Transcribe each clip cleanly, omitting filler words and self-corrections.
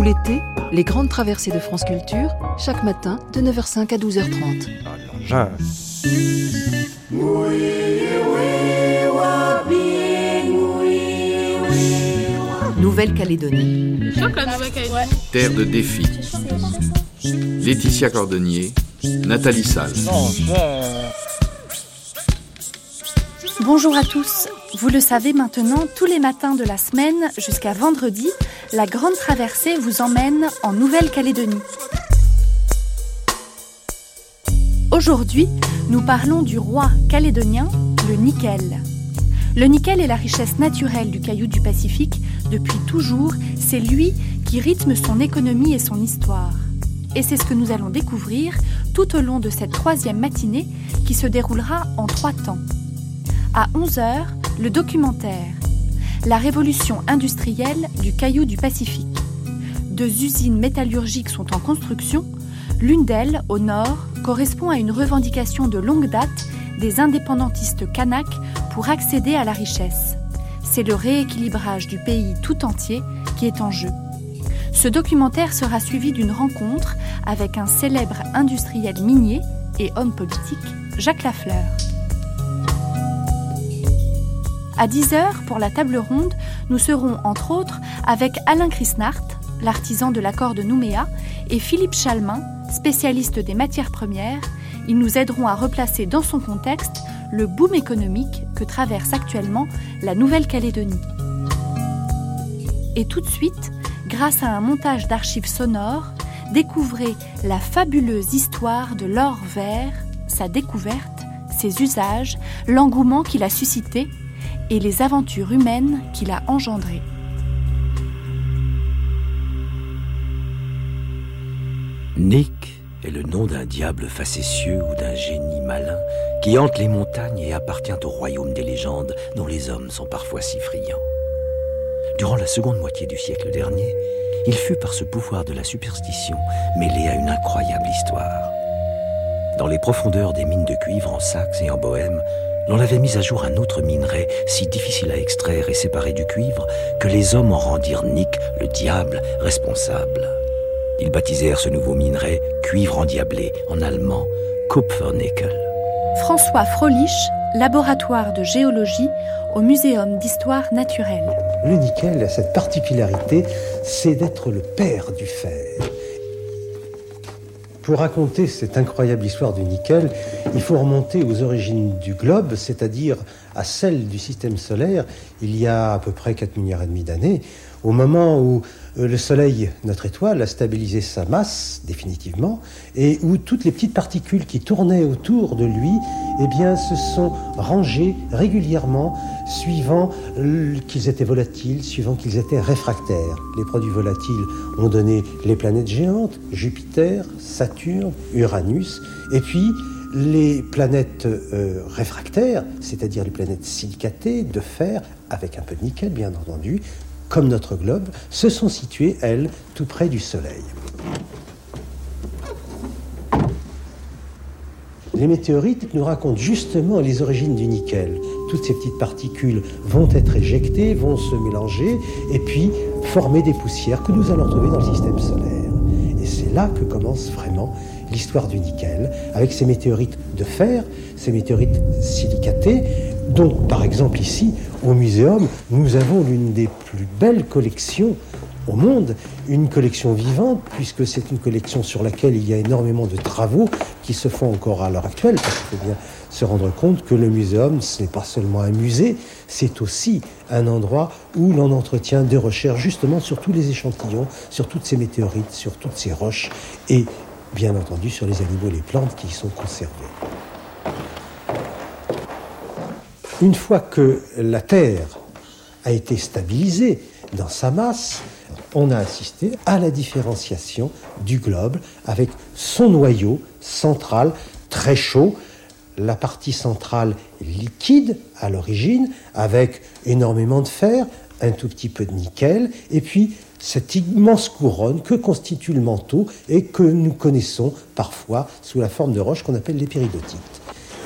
Tout l'été, les grandes traversées de France Culture, chaque matin de 9h05 à 12h30. Ah, l'engin. Nouvelle-Calédonie. Terre de défi. Laetitia Cordonnier, Nathalie Salle. Bonjour à tous. Vous le savez maintenant, tous les matins de la semaine jusqu'à vendredi, la grande traversée vous emmène en Nouvelle-Calédonie. Aujourd'hui, nous parlons du roi calédonien, le nickel. Le nickel est la richesse naturelle du caillou du Pacifique. Depuis toujours, c'est lui qui rythme son économie et son histoire. Et c'est ce que nous allons découvrir tout au long de cette troisième matinée qui se déroulera en 3 temps. À 11h, le documentaire « La révolution industrielle du caillou du Pacifique ». 2 usines métallurgiques sont en construction. L'une d'elles, au nord, correspond à une revendication de longue date des indépendantistes kanaks pour accéder à la richesse. C'est le rééquilibrage du pays tout entier qui est en jeu. Ce documentaire sera suivi d'une rencontre avec un célèbre industriel minier et homme politique, Jacques Lafleur. À 10h, pour la table ronde, nous serons entre autres avec Alain Christnart, l'artisan de l'accord de Nouméa, et Philippe Chalmin, spécialiste des matières premières. Ils nous aideront à replacer dans son contexte le boom économique que traverse actuellement la Nouvelle-Calédonie. Et tout de suite, grâce à un montage d'archives sonores, découvrez la fabuleuse histoire de l'or vert, sa découverte, ses usages, l'engouement qu'il a suscité et les aventures humaines qu'il a engendrées. Nick est le nom d'un diable facétieux ou d'un génie malin qui hante les montagnes et appartient au royaume des légendes dont les hommes sont parfois si friands. Durant la seconde moitié du siècle dernier, il fut par ce pouvoir de la superstition mêlé à une incroyable histoire. Dans les profondeurs des mines de cuivre en Saxe et en Bohême, l'on avait mis à jour un autre minerai si difficile à extraire et séparé du cuivre que les hommes en rendirent Nick, le diable, responsable. Ils baptisèrent ce nouveau minerai « cuivre endiablé » en allemand « Kupfernickel ». François Frolich, laboratoire de géologie au Muséum d'histoire naturelle. Le nickel a cette particularité, c'est d'être le père du fer. Pour raconter cette incroyable histoire du nickel, il faut remonter aux origines du globe, c'est-à-dire à celle du système solaire, il y a à peu près 4 milliards et demi d'années, au moment où le Soleil, notre étoile, a stabilisé sa masse définitivement et où toutes les petites particules qui tournaient autour de lui se sont rangées régulièrement suivant qu'ils étaient volatiles, suivant qu'ils étaient réfractaires. Les produits volatiles ont donné les planètes géantes, Jupiter, Saturne, Uranus, et puis les planètes réfractaires, c'est-à-dire les planètes silicatées, de fer, avec un peu de nickel bien entendu, comme notre globe, se sont situées, elles, tout près du Soleil. Les météorites nous racontent justement les origines du nickel. Toutes ces petites particules vont être éjectées, vont se mélanger, et puis former des poussières que nous allons trouver dans le système solaire. Et c'est là que commence vraiment l'histoire du nickel, avec ces météorites de fer, ces météorites silicatées. Donc, par exemple, ici, au Muséum, nous avons l'une des plus belles collections au monde, une collection vivante, puisque c'est une collection sur laquelle il y a énormément de travaux qui se font encore à l'heure actuelle, parce qu'il faut bien se rendre compte que le Muséum, ce n'est pas seulement un musée, c'est aussi un endroit où l'on entretient des recherches, justement, sur tous les échantillons, sur toutes ces météorites, sur toutes ces roches, et bien entendu sur les animaux et les plantes qui y sont conservés. Une fois que la Terre a été stabilisée dans sa masse, on a assisté à la différenciation du globe avec son noyau central très chaud, la partie centrale liquide à l'origine, avec énormément de fer, un tout petit peu de nickel, et puis cette immense couronne que constitue le manteau et que nous connaissons parfois sous la forme de roches qu'on appelle les péridotites.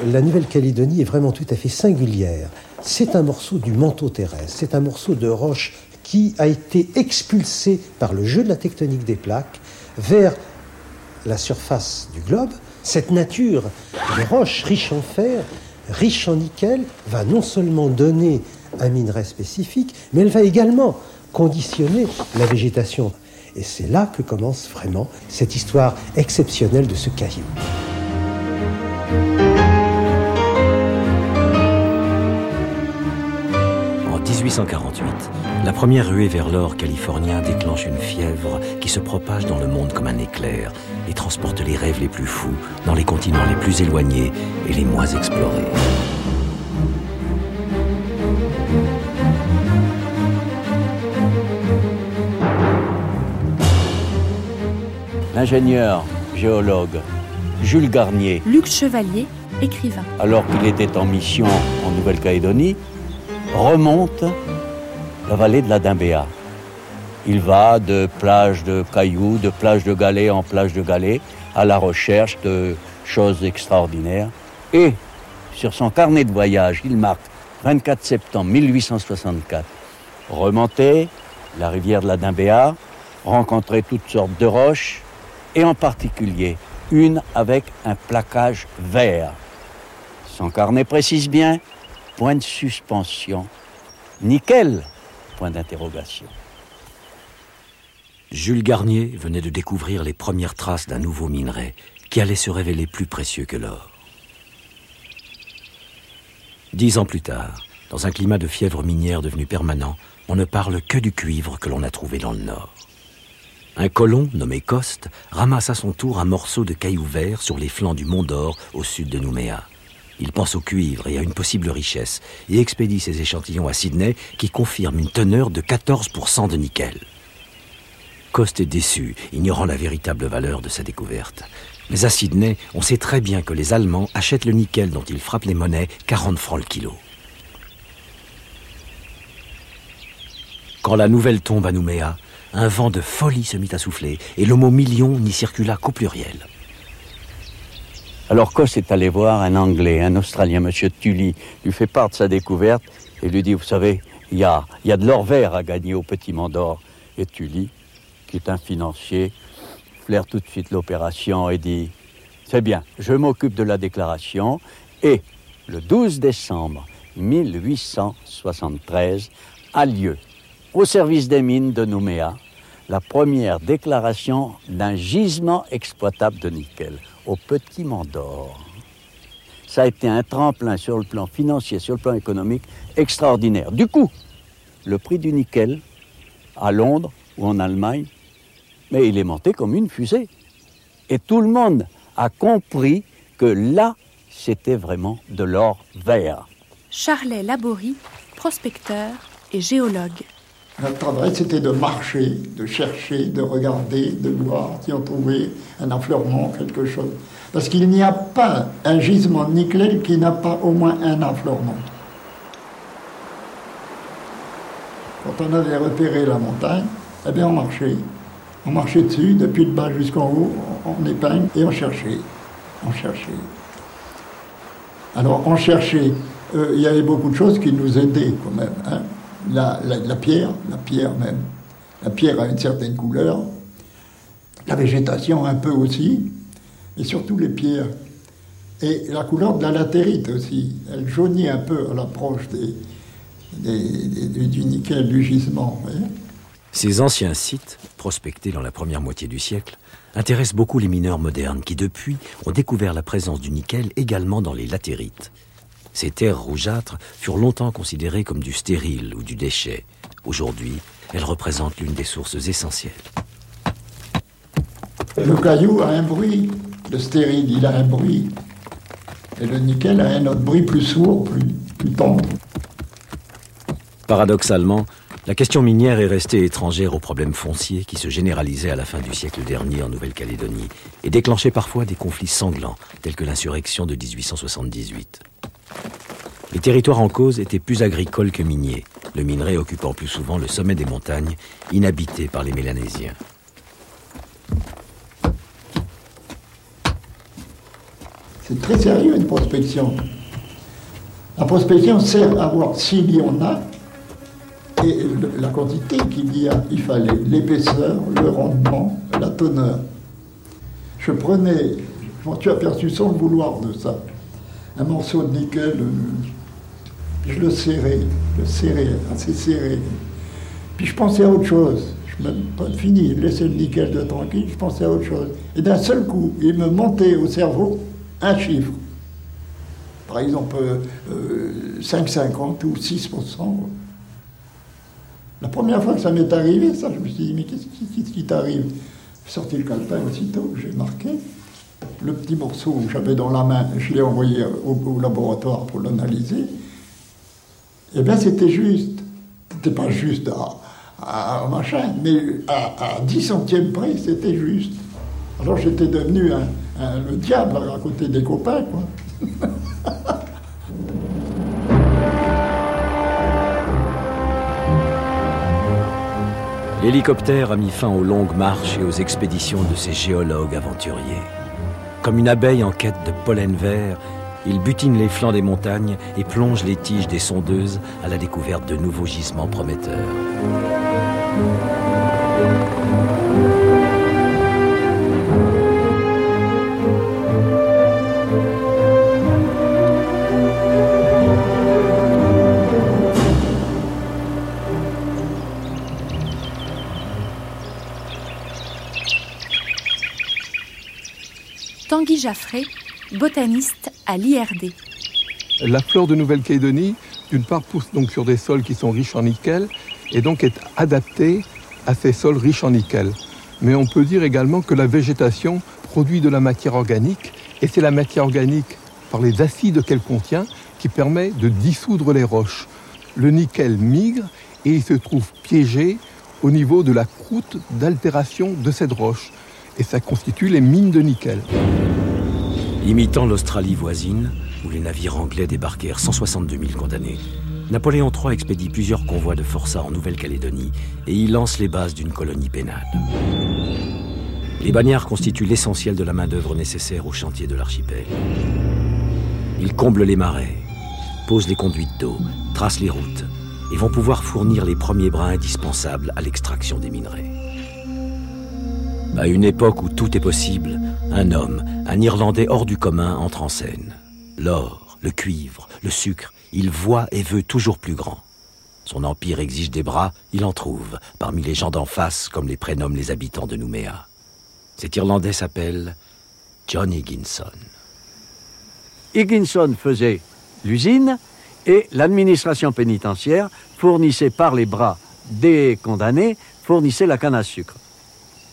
La Nouvelle-Calédonie est vraiment tout à fait singulière. C'est un morceau du manteau terrestre, c'est un morceau de roche qui qui a été expulsé par le jeu de la tectonique des plaques vers la surface du globe. Cette nature de roches riches en fer, riches en nickel, va non seulement donner un minerai spécifique, mais elle va également conditionner la végétation. Et c'est là que commence vraiment cette histoire exceptionnelle de ce caillou. En 1848, la première ruée vers l'or californien déclenche une fièvre qui se propage dans le monde comme un éclair et transporte les rêves les plus fous dans les continents les plus éloignés et les moins explorés. L'ingénieur géologue Jules Garnier, Luc Chevalier, écrivain, alors qu'il était en mission en Nouvelle-Calédonie, remonte la vallée de la Dumbéa. Il va de plage de cailloux, de plage de galets en plage de galets, à la recherche de choses extraordinaires. Et sur son carnet de voyage, il marque 24 septembre 1864, remonter la rivière de la Dumbéa, rencontrer toutes sortes de roches, et en particulier une avec un plaquage vert. Son carnet précise bien, point de suspension, nickel, point d'interrogation. Jules Garnier venait de découvrir les premières traces d'un nouveau minerai qui allait se révéler plus précieux que l'or. 10 ans plus tard, dans un climat de fièvre minière devenu permanent, on ne parle que du cuivre que l'on a trouvé dans le Nord. Un colon, nommé Coste, ramasse à son tour un morceau de cailloux vert sur les flancs du Mont d'Or au sud de Nouméa. Il pense au cuivre et à une possible richesse et expédie ses échantillons à Sydney qui confirme une teneur de 14% de nickel. Coste est déçu, ignorant la véritable valeur de sa découverte. Mais à Sydney, on sait très bien que les Allemands achètent le nickel dont ils frappent les monnaies 40 francs le kilo. Quand la nouvelle tombe à Nouméa, un vent de folie se mit à souffler et le mot million n'y circula qu'au pluriel. Alors Coste est allé voir un Anglais, un Australien, M. Tully, lui fait part de sa découverte et lui dit, vous savez, il y a de l'or vert à gagner au Petit Mont d'Or. Et Tully, qui est un financier, flaire tout de suite l'opération et dit, c'est bien, je m'occupe de la déclaration. Et le 12 décembre 1873 a lieu, au service des mines de Nouméa, la première déclaration d'un gisement exploitable de nickel au Petit Mont d'Or. Ça a été un tremplin sur le plan financier, sur le plan économique, extraordinaire. Du coup, le prix du nickel à Londres ou en Allemagne, mais il est monté comme une fusée. Et tout le monde a compris que là, c'était vraiment de l'or vert. Charlet Laborie, prospecteur et géologue. Notre travail, c'était de marcher, de chercher, de regarder, de voir si on trouvait un affleurement, quelque chose. Parce qu'il n'y a pas un gisement de nickel qui n'a pas au moins un affleurement. Quand on avait repéré la montagne, eh bien on marchait dessus, depuis le bas jusqu'en haut, on épingle et on cherchait. Alors on cherchait, il y avait beaucoup de choses qui nous aidaient quand même, hein. La pierre même. La pierre a une certaine couleur. La végétation un peu aussi. Et surtout les pierres. Et la couleur de la latérite aussi. Elle jaunit un peu à l'approche du nickel, du gisement. Voyez. Ces anciens sites, prospectés dans la première moitié du siècle, intéressent beaucoup les mineurs modernes qui, depuis, ont découvert la présence du nickel également dans les latérites. Ces terres rougeâtres furent longtemps considérées comme du stérile ou du déchet. Aujourd'hui, elles représentent l'une des sources essentielles. Le caillou a un bruit. Le stérile, il a un bruit. Et le nickel a un autre bruit plus sourd, plus tendre. Paradoxalement, la question minière est restée étrangère aux problèmes fonciers qui se généralisaient à la fin du siècle dernier en Nouvelle-Calédonie et déclenchaient parfois des conflits sanglants, tels que l'insurrection de 1878. Les territoires en cause étaient plus agricoles que miniers, le minerai occupant plus souvent le sommet des montagnes, inhabité par les Mélanésiens. C'est très sérieux une prospection. La prospection sert à voir s'il y en a et la quantité qu'il y a, il fallait l'épaisseur, le rendement, la teneur. Je prenais, je m'en suis aperçu sans le vouloir de ça, un morceau de nickel, je le serrais, assez serré. Puis je pensais à autre chose. Je n'ai pas fini, je laissais le nickel de tranquille, je pensais à autre chose. Et d'un seul coup, il me montait au cerveau un chiffre. Par exemple, 5,50 ou 6%. La première fois que ça m'est arrivé, ça, je me suis dit, mais qu'est-ce qui t'arrive ? J'ai sorti le calepin aussitôt, j'ai marqué. Le petit morceau que j'avais dans la main, je l'ai envoyé au laboratoire pour l'analyser. Eh bien, c'était juste. C'était pas juste à machin, mais à 10 centièmes près, c'était juste. Alors j'étais devenu le diable à côté des copains, quoi. L'hélicoptère a mis fin aux longues marches et aux expéditions de ces géologues aventuriers. Comme une abeille en quête de pollen vert, il butine les flancs des montagnes et plonge les tiges des sondeuses à la découverte de nouveaux gisements prometteurs. Tanguy Jaffré, botaniste à l'IRD. La flore de Nouvelle-Calédonie, d'une part, pousse donc sur des sols qui sont riches en nickel et donc est adaptée à ces sols riches en nickel. Mais on peut dire également que la végétation produit de la matière organique et c'est la matière organique, par les acides qu'elle contient, qui permet de dissoudre les roches. Le nickel migre et il se trouve piégé au niveau de la croûte d'altération de cette roche. Et ça constitue les mines de nickel. Imitant l'Australie voisine, où les navires anglais débarquèrent 162 000 condamnés, Napoléon III expédie plusieurs convois de forçats en Nouvelle-Calédonie et y lance les bases d'une colonie pénale. Les bagnards constituent l'essentiel de la main-d'œuvre nécessaire aux chantiers de l'archipel. Ils comblent les marais, posent les conduites d'eau, tracent les routes et vont pouvoir fournir les premiers brins indispensables à l'extraction des minerais. À une époque où tout est possible, un homme, un Irlandais hors du commun, entre en scène. L'or, le cuivre, le sucre, il voit et veut toujours plus grand. Son empire exige des bras, il en trouve, parmi les gens d'en face, comme les prénomment les habitants de Nouméa. Cet Irlandais s'appelle John Higginson. Higginson faisait l'usine et l'administration pénitentiaire fournissait par les bras des condamnés, fournissait la canne à sucre.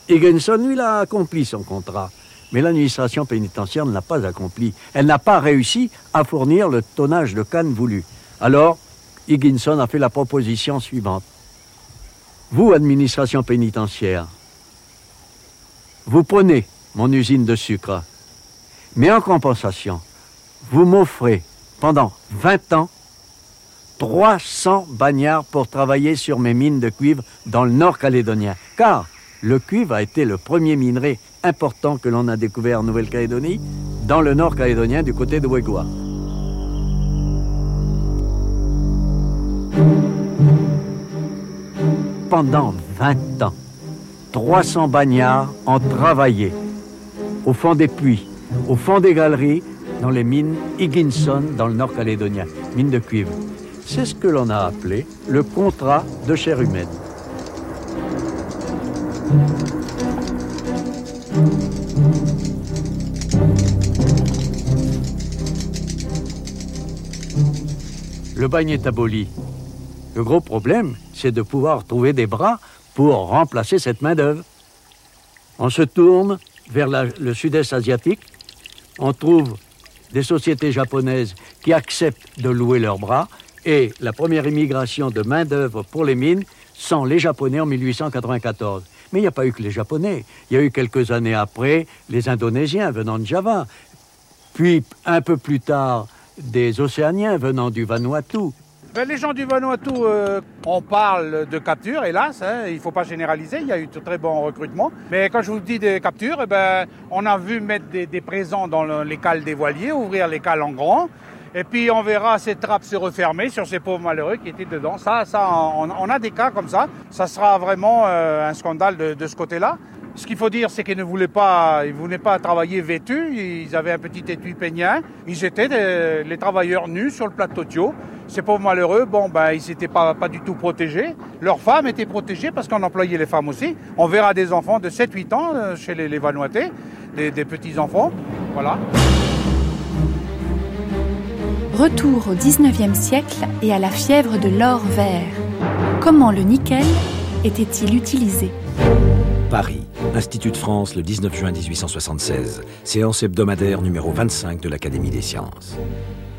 Higginson, lui, l'a accompli son contrat, mais l'administration pénitentiaire ne l'a pas accompli. Elle n'a pas réussi à fournir le tonnage de canne voulu. Alors, Higginson a fait la proposition suivante. Vous, administration pénitentiaire, vous prenez mon usine de sucre, mais en compensation, vous m'offrez pendant 20 ans 300 bagnards pour travailler sur mes mines de cuivre dans le nord calédonien, car le cuivre a été le premier minerai important que l'on a découvert en Nouvelle-Calédonie, dans le nord calédonien du côté de Ouégoua. Pendant 20 ans, 300 bagnards ont travaillé au fond des puits, au fond des galeries, dans les mines Higginson, dans le nord calédonien, mines de cuivre. C'est ce que l'on a appelé le contrat de chair humaine. Le bagne est aboli. Le gros problème, c'est de pouvoir trouver des bras pour remplacer cette main-d'œuvre. On se tourne vers le sud-est asiatique. On trouve des sociétés japonaises qui acceptent de louer leurs bras. Et la première immigration de main-d'œuvre pour les mines sont les Japonais en 1894. Mais il n'y a pas eu que les Japonais. Il y a eu quelques années après les Indonésiens venant de Java. Puis, un peu plus tard, des Océaniens venant du Vanuatu. Les gens du Vanuatu, on parle de capture, hélas. Hein, il ne faut pas généraliser, il y a eu de très bons recrutements. Mais quand je vous dis des captures, eh ben, on a vu mettre des présents dans les cales des voiliers, ouvrir les cales en grand. Et puis on verra ces trappes se refermer sur ces pauvres malheureux qui étaient dedans. On a des cas comme ça. Ça sera vraiment un scandale de ce côté-là. Ce qu'il faut dire, c'est qu'ils ne voulaient pas travailler vêtus. Ils avaient un petit étui peignin. Ils étaient les travailleurs nus sur le plateau Thio. Ces pauvres malheureux, ils n'étaient pas du tout protégés. Leurs femmes étaient protégées parce qu'on employait les femmes aussi. On verra des enfants de 7-8 ans chez les Vanuatais, des petits-enfants. Voilà. Retour au 19e siècle et à la fièvre de l'or vert. Comment le nickel était-il utilisé ? Paris, Institut de France, le 19 juin 1876, séance hebdomadaire numéro 25 de l'Académie des sciences.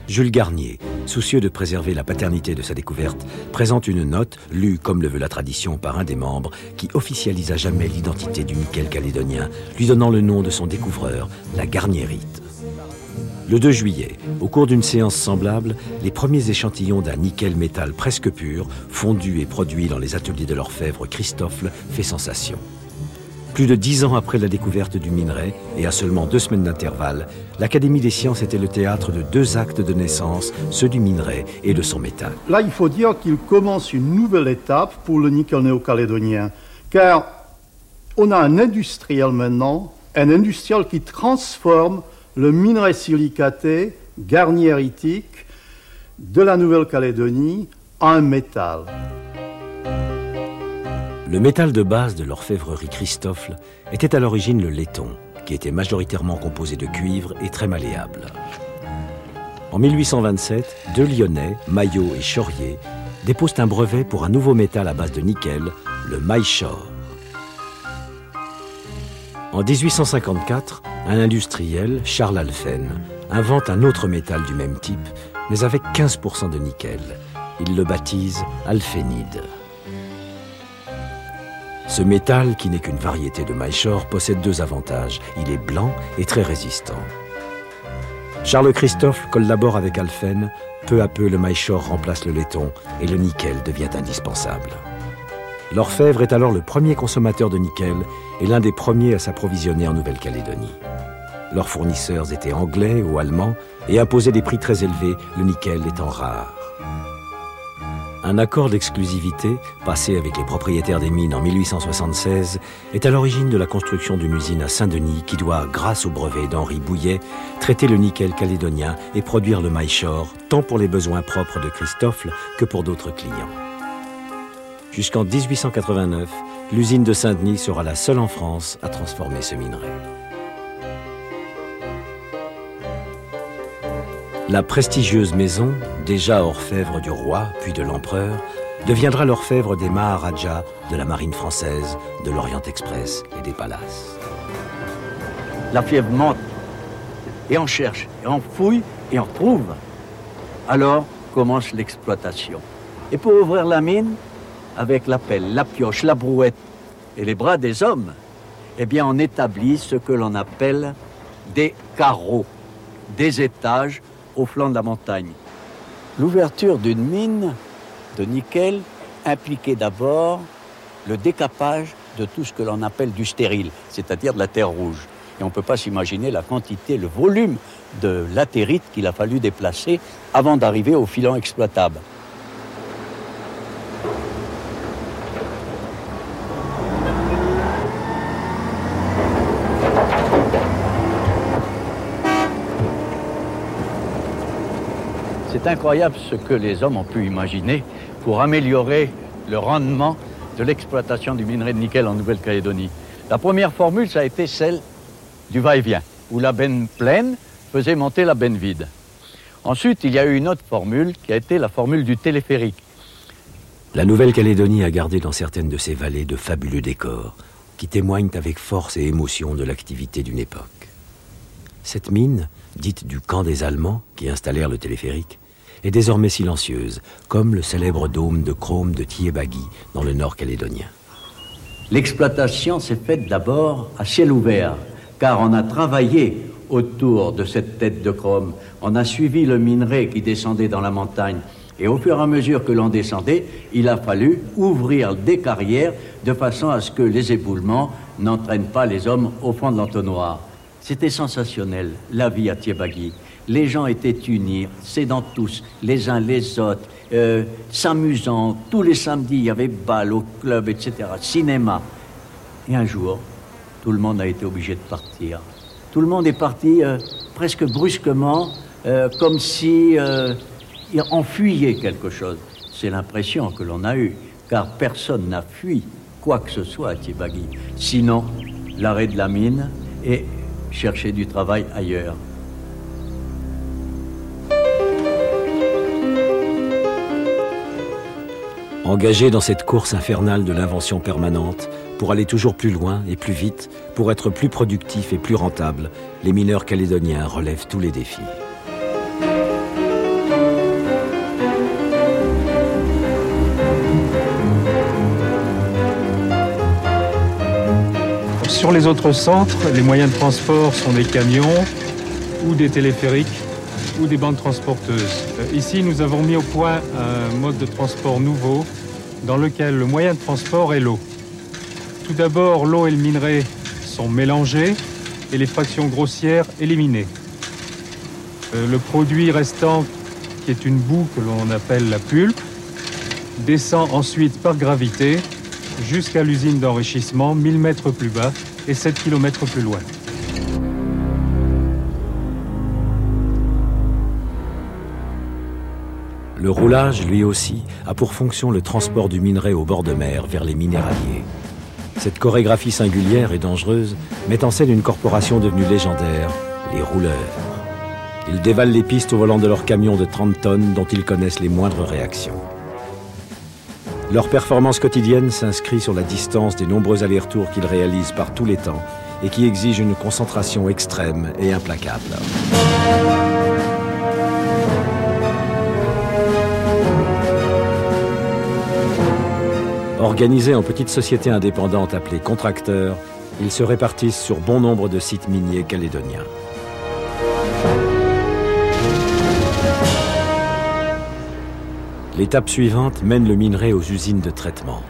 Jules Garnier, soucieux de préserver la paternité de sa découverte, présente une note, lue comme le veut la tradition par un des membres, qui officialise à jamais l'identité du nickel calédonien, lui donnant le nom de son découvreur, la Garnierite. Le 2 juillet, au cours d'une séance semblable, les premiers échantillons d'un nickel-métal presque pur, fondu et produit dans les ateliers de l'orfèvre Christophe, fait sensation. Plus de 10 ans après la découverte du minerai, et à seulement 2 semaines d'intervalle, l'Académie des sciences était le théâtre de 2 actes de naissance, ceux du minerai et de son métal. Là, il faut dire qu'il commence une nouvelle étape pour le nickel néo-calédonien, car on a un industriel maintenant, un industriel qui transforme le minerai silicaté, garniéritique, de la Nouvelle-Calédonie en métal. Le métal de base de l'orfèvrerie Christophe était à l'origine le laiton, qui était majoritairement composé de cuivre et très malléable. En 1827, 2 Lyonnais, Maillot et Chaurier, déposent un brevet pour un nouveau métal à base de nickel, le Maillechort. En 1854, un industriel, Charles Alphen, invente un autre métal du même type, mais avec 15% de nickel. Il le baptise alphénide. Ce métal, qui n'est qu'une variété de Maillechort, possède 2 avantages. Il est blanc et très résistant. Charles Christophe collabore avec Alphen. Peu à peu, le Maillechort remplace le laiton et le nickel devient indispensable. L'orfèvre est alors le premier consommateur de nickel et l'un des premiers à s'approvisionner en Nouvelle-Calédonie. Leurs fournisseurs étaient anglais ou allemands et imposaient des prix très élevés, le nickel étant rare. Un accord d'exclusivité, passé avec les propriétaires des mines en 1876, est à l'origine de la construction d'une usine à Saint-Denis qui doit, grâce au brevet d'Henri Bouillet, traiter le nickel calédonien et produire le Maillechort, tant pour les besoins propres de Christophe que pour d'autres clients. Jusqu'en 1889, l'usine de Saint-Denis sera la seule en France à transformer ce minerai. La prestigieuse maison, déjà orfèvre du roi puis de l'empereur, deviendra l'orfèvre des Maharajas, de la marine française, de l'Orient Express et des palaces. La fièvre monte, et on cherche, et on fouille, et on trouve. Alors commence l'exploitation. Et pour ouvrir la mine, avec la pelle, la pioche, la brouette et les bras des hommes, eh bien on établit ce que l'on appelle des carreaux, des étages au flanc de la montagne. L'ouverture d'une mine de nickel impliquait d'abord le décapage de tout ce que l'on appelle du stérile, c'est-à-dire de la terre rouge. Et on ne peut pas s'imaginer la quantité, le volume de latérite qu'il a fallu déplacer avant d'arriver au filon exploitable. C'est incroyable ce que les hommes ont pu imaginer pour améliorer le rendement de l'exploitation du minerai de nickel en Nouvelle-Calédonie. La première formule, ça a été celle du va-et-vient, où la benne pleine faisait monter la benne vide. Ensuite, il y a eu une autre formule qui a été la formule du téléphérique. La Nouvelle-Calédonie a gardé dans certaines de ses vallées de fabuleux décors qui témoignent avec force et émotion de l'activité d'une époque. Cette mine, dite du camp des Allemands qui installèrent le téléphérique, est désormais silencieuse, comme le célèbre dôme de chrome de Tiébaghi, dans le nord calédonien. L'exploitation s'est faite d'abord à ciel ouvert, car on a travaillé autour de cette tête de chrome. On a suivi le minerai qui descendait dans la montagne. Et au fur et à mesure que l'on descendait, il a fallu ouvrir des carrières de façon à ce que les éboulements n'entraînent pas les hommes au fond de l'entonnoir. C'était sensationnel, la vie à Tiébaghi. Les gens étaient unis, s'aidant tous, les uns les autres, s'amusant. Tous les samedis, il y avait bal au club, etc., cinéma. Et un jour, tout le monde a été obligé de partir. Tout le monde est parti presque brusquement, comme si on fuyait quelque chose. C'est l'impression que l'on a eue, car personne n'a fui quoi que ce soit à Tiébaghi. Sinon, l'arrêt de la mine et chercher du travail ailleurs. Engagé dans cette course infernale de l'invention permanente, pour aller toujours plus loin et plus vite, pour être plus productifs et plus rentables, les mineurs calédoniens relèvent tous les défis. Sur les autres centres, les moyens de transport sont des camions ou des téléphériques ou des bandes transporteuses. Ici, nous avons mis au point un mode de transport nouveau dans lequel le moyen de transport est l'eau. Tout d'abord, l'eau et le minerai sont mélangés et les fractions grossières éliminées. Le produit restant, qui est une boue que l'on appelle la pulpe, descend ensuite par gravité jusqu'à l'usine d'enrichissement, 1000 mètres plus bas et 7 km plus loin. Le roulage, lui aussi, a pour fonction le transport du minerai au bord de mer vers les minéraliers. Cette chorégraphie singulière et dangereuse met en scène une corporation devenue légendaire, les rouleurs. Ils dévalent les pistes au volant de leurs camions de 30 tonnes dont ils connaissent les moindres réactions. Leur performance quotidienne s'inscrit sur la distance des nombreux allers-retours qu'ils réalisent par tous les temps et qui exige une concentration extrême et implacable. Organisés en petites sociétés indépendantes appelées contracteurs, ils se répartissent sur bon nombre de sites miniers calédoniens. L'étape suivante mène le minerai aux usines de traitement.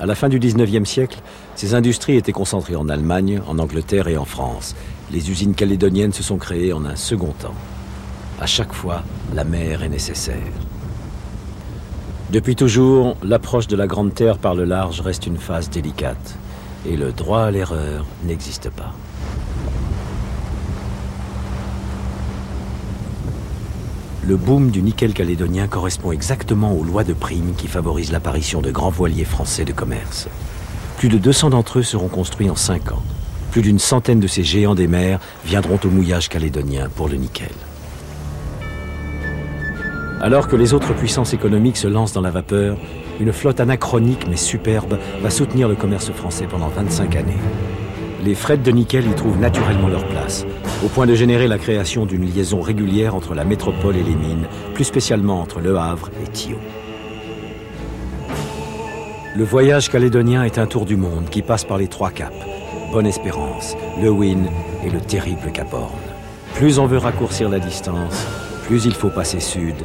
À la fin du 19e siècle, ces industries étaient concentrées en Allemagne, en Angleterre et en France. Les usines calédoniennes se sont créées en un second temps. À chaque fois, la mer est nécessaire. Depuis toujours, l'approche de la Grande Terre par le large reste une phase délicate, et le droit à l'erreur n'existe pas. Le boom du nickel calédonien correspond exactement aux lois de primes qui favorisent l'apparition de grands voiliers français de commerce. Plus de 200 d'entre eux seront construits en 5 ans. Plus d'une centaine de ces géants des mers viendront au mouillage calédonien pour le nickel. Alors que les autres puissances économiques se lancent dans la vapeur, une flotte anachronique mais superbe va soutenir le commerce français pendant 25 années. Les frets de nickel y trouvent naturellement leur place, au point de générer la création d'une liaison régulière entre la métropole et les mines, plus spécialement entre Le Havre et Thio. Le voyage calédonien est un tour du monde qui passe par les 3 caps, Bonne-Espérance, Le Ouinné et le terrible Cap Horn. Plus on veut raccourcir la distance, plus il faut passer sud,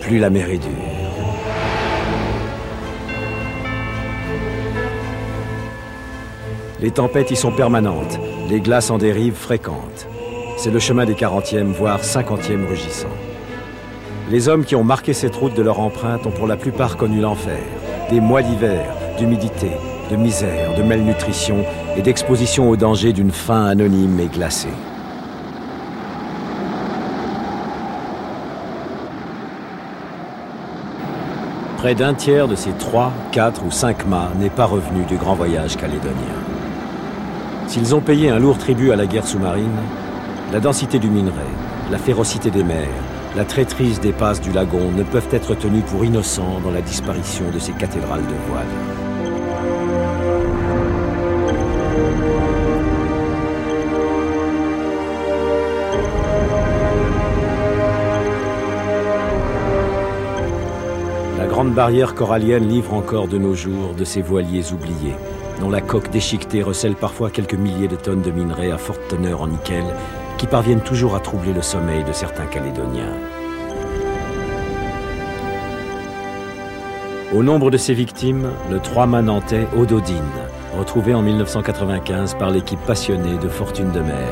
plus la mer est dure. Les tempêtes y sont permanentes, les glaces en dérive fréquentes. C'est le chemin des 40e, voire 50e rugissants. Les hommes qui ont marqué cette route de leur empreinte ont pour la plupart connu l'enfer. Des mois d'hiver, d'humidité, de misère, de malnutrition et d'exposition aux dangers d'une faim anonyme et glacée. Près d'un tiers de ces 3, 4 ou 5 mâts n'est pas revenu du grand voyage calédonien. S'ils ont payé un lourd tribut à la guerre sous-marine, la densité du minerai, la férocité des mers, la traîtrise des passes du lagon ne peuvent être tenus pour innocents dans la disparition de ces cathédrales de voile. La grande barrière corallienne livre encore de nos jours de ces voiliers oubliés, dont la coque déchiquetée recèle parfois quelques milliers de tonnes de minerais à forte teneur en nickel, qui parviennent toujours à troubler le sommeil de certains Calédoniens. Au nombre de ses victimes, le 3-mât nantais Ododine, retrouvé en 1995 par l'équipe passionnée de Fortune de mer.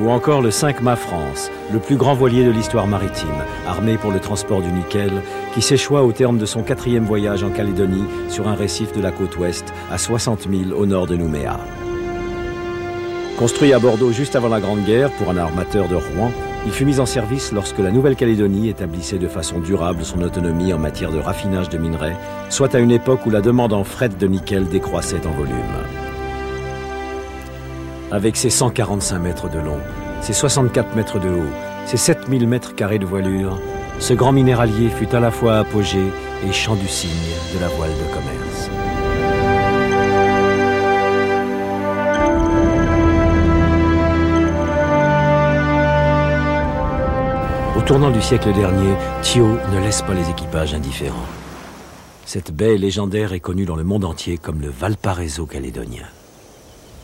ou encore le 5 mâts France, le plus grand voilier de l'histoire maritime, armé pour le transport du nickel, qui s'échoua au terme de son 4e voyage en Calédonie sur un récif de la côte ouest, à 60 milles au nord de Nouméa. Construit à Bordeaux juste avant la Grande Guerre pour un armateur de Rouen, il fut mis en service lorsque la Nouvelle-Calédonie établissait de façon durable son autonomie en matière de raffinage de minerais, soit à une époque où la demande en fret de nickel décroissait en volume. Avec ses 145 mètres de long, ses 64 mètres de haut, ses 7000 mètres carrés de voilure, ce grand minéralier fut à la fois apogée et champ du cygne de la voile de commerce. Au tournant du siècle dernier, Thio ne laisse pas les équipages indifférents. Cette baie légendaire est connue dans le monde entier comme le Valparaiso calédonien.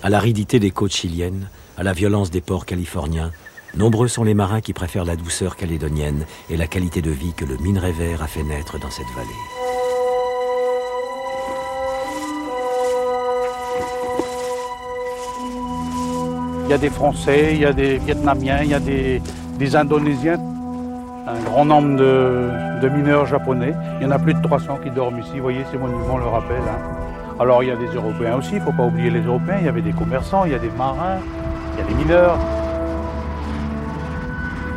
À l'aridité des côtes chiliennes, à la violence des ports californiens, nombreux sont les marins qui préfèrent la douceur calédonienne et la qualité de vie que le minerai vert a fait naître dans cette vallée. Il y a des Français, il y a des Vietnamiens, il y a des Indonésiens, un grand nombre de mineurs japonais. Il y en a plus de 300 qui dorment ici, vous voyez, ces monuments le rappellent. Hein. Alors il y a des Européens aussi, il ne faut pas oublier les Européens. Il y avait des commerçants, il y a des marins, il y a des mineurs.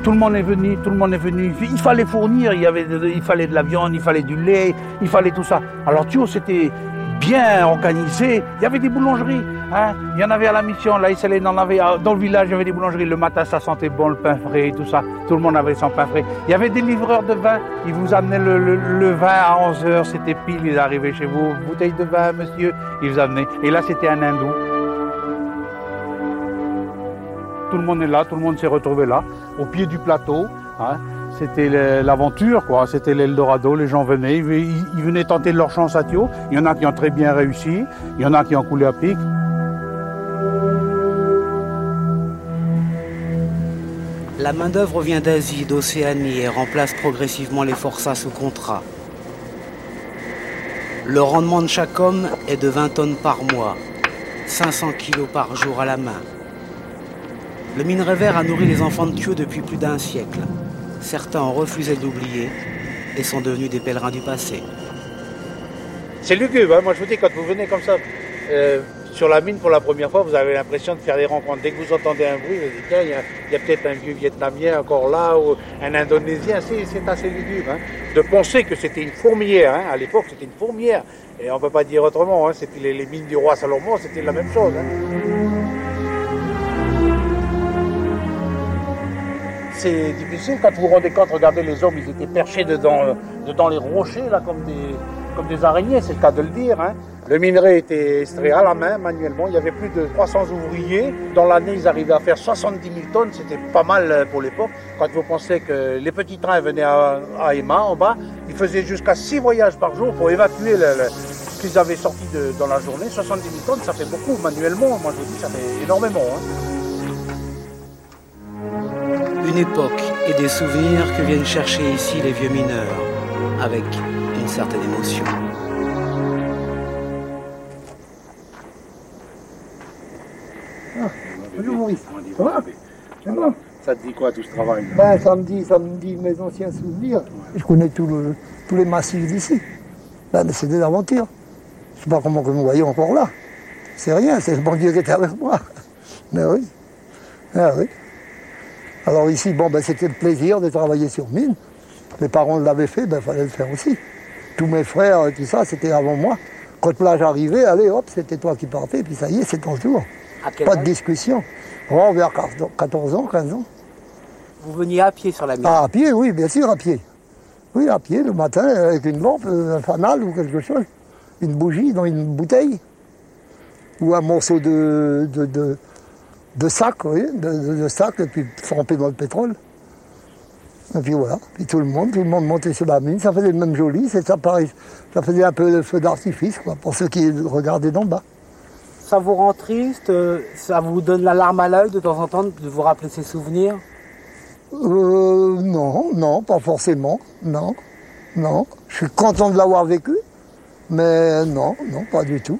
Tout le monde est venu. Il fallait fournir, il fallait de la viande, il fallait du lait, il fallait tout ça. Alors Thio, c'était bien organisé. Il y avait des boulangeries. Hein. Il y en avait à la mission, la SLN en avait. Dans le village, il y avait des boulangeries. Le matin, ça sentait bon, le pain frais et tout ça. Tout le monde avait son pain frais. Il y avait des livreurs de vin. Ils vous amenaient le vin à 11h. C'était pile, ils arrivaient chez vous. Bouteille de vin, monsieur, ils vous amenaient. Et là, c'était un hindou. Tout le monde est là, tout le monde s'est retrouvé là, au pied du plateau. Hein. C'était l'aventure, quoi. C'était l'Eldorado, les gens venaient, ils venaient tenter leur chance à Thio. Il y en a qui ont très bien réussi, il y en a qui ont coulé à pic. La main-d'œuvre vient d'Asie, d'Océanie et remplace progressivement les forçats sous contrat. Le rendement de chaque homme est de 20 tonnes par mois, 500 kilos par jour à la main. Le minerai vert a nourri les enfants de Thio depuis plus d'un siècle. Certains ont refusé d'oublier et sont devenus des pèlerins du passé. C'est lugubre, hein. Moi je vous dis, quand vous venez comme ça sur la mine pour la première fois, vous avez l'impression de faire des rencontres. Dès que vous entendez un bruit, vous dites, tiens, il y a peut-être un vieux Vietnamien encore là, ou un Indonésien, c'est assez lugubre. Hein. De penser que c'était une fourmilière, hein. À l'époque c'était une fourmilière, et on ne peut pas dire autrement, hein. C'était les mines du roi Salomon, c'était la même chose. Hein. C'est difficile quand vous vous rendez compte, regardez les hommes, ils étaient perchés dedans les rochers, là, comme des araignées, c'est le cas de le dire. Hein. Le minerai était extrait à la main, manuellement, il y avait plus de 300 ouvriers. Dans l'année, ils arrivaient à faire 70 000 tonnes, c'était pas mal pour l'époque. Quand vous pensez que les petits trains venaient à Emma, en bas, ils faisaient jusqu'à 6 voyages par jour pour évacuer ce qu'ils avaient sorti dans la journée. 70 000 tonnes, ça fait beaucoup manuellement, moi je vous dis, ça fait énormément. Hein. Une époque et des souvenirs que viennent chercher ici les vieux mineurs, avec une certaine émotion. Ah, bonjour Maurice, ça va ? Ça va ? Ça te dit quoi tout ce travail ? Ben, ça me dit mes anciens souvenirs. Je connais tous les massifs d'ici. Là, c'est des aventures. Je ne sais pas comment vous me voyez encore là. C'est rien, c'est le banquier qui était avec moi. Mais oui, ah oui. Alors ici, bon, ben, c'était le plaisir de travailler sur mine. Les parents l'avaient fait, ben, fallait le faire aussi. Tous mes frères, tout ça, c'était avant moi. Quand là j'arrivais, allez, hop, c'était toi qui partais, puis ça y est, c'est ton tour. Pas de discussion. Oh, vers 14 ans, 15 ans. Vous veniez à pied sur la mine ? Ah, à pied, oui, bien sûr, à pied. Oui, à pied, le matin, avec une lampe, un fanal ou quelque chose. Une bougie dans une bouteille. Ou un morceau de sacs, oui, de sacs, et puis trempé dans le pétrole. Et puis voilà, puis tout le monde montait sur la mine, ça faisait le même joli, ça faisait un peu le feu d'artifice, quoi, pour ceux qui regardaient d'en bas. Ça vous rend triste, ça vous donne la larme à l'œil de temps en temps, de vous rappeler ces souvenirs ? Non, pas forcément, non. Je suis content de l'avoir vécu, mais non, pas du tout.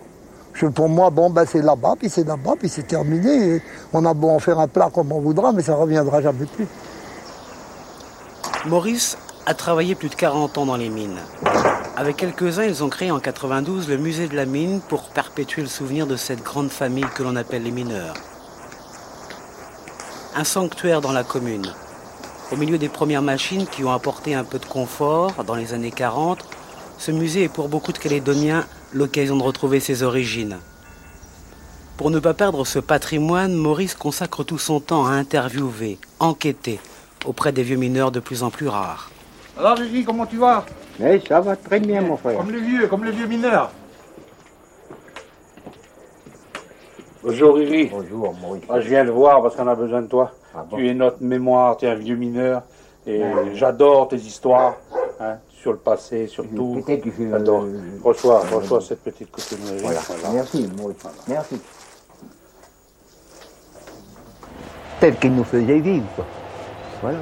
Pour moi, bon, ben, c'est là-bas, puis c'est là-bas, puis c'est terminé. Et on a beau en faire un plat comme on voudra, mais ça ne reviendra jamais plus. Maurice a travaillé plus de 40 ans dans les mines. Avec quelques-uns, ils ont créé en 92 le musée de la mine pour perpétuer le souvenir de cette grande famille que l'on appelle les mineurs. Un sanctuaire dans la commune. Au milieu des premières machines qui ont apporté un peu de confort dans les années 40, ce musée est pour beaucoup de Calédoniens l'occasion de retrouver ses origines. Pour ne pas perdre ce patrimoine, Maurice consacre tout son temps à interviewer, enquêter, auprès des vieux mineurs de plus en plus rares. Alors Gigi, comment tu vas? Mais ça va très bien mon frère. Comme les vieux mineurs. Bonjour Gigi. Bonjour Maurice. Ah, je viens te voir parce qu'on a besoin de toi. Ah, bon. Tu es notre mémoire, tu es un vieux mineur et j'adore tes histoires. Hein, sur le passé, sur tout. J'adore. Reçois cette petite coutumerie. Voilà. Merci, Maurice. Voilà. Merci. Tel qu'il nous faisait vivre, quoi. Voilà.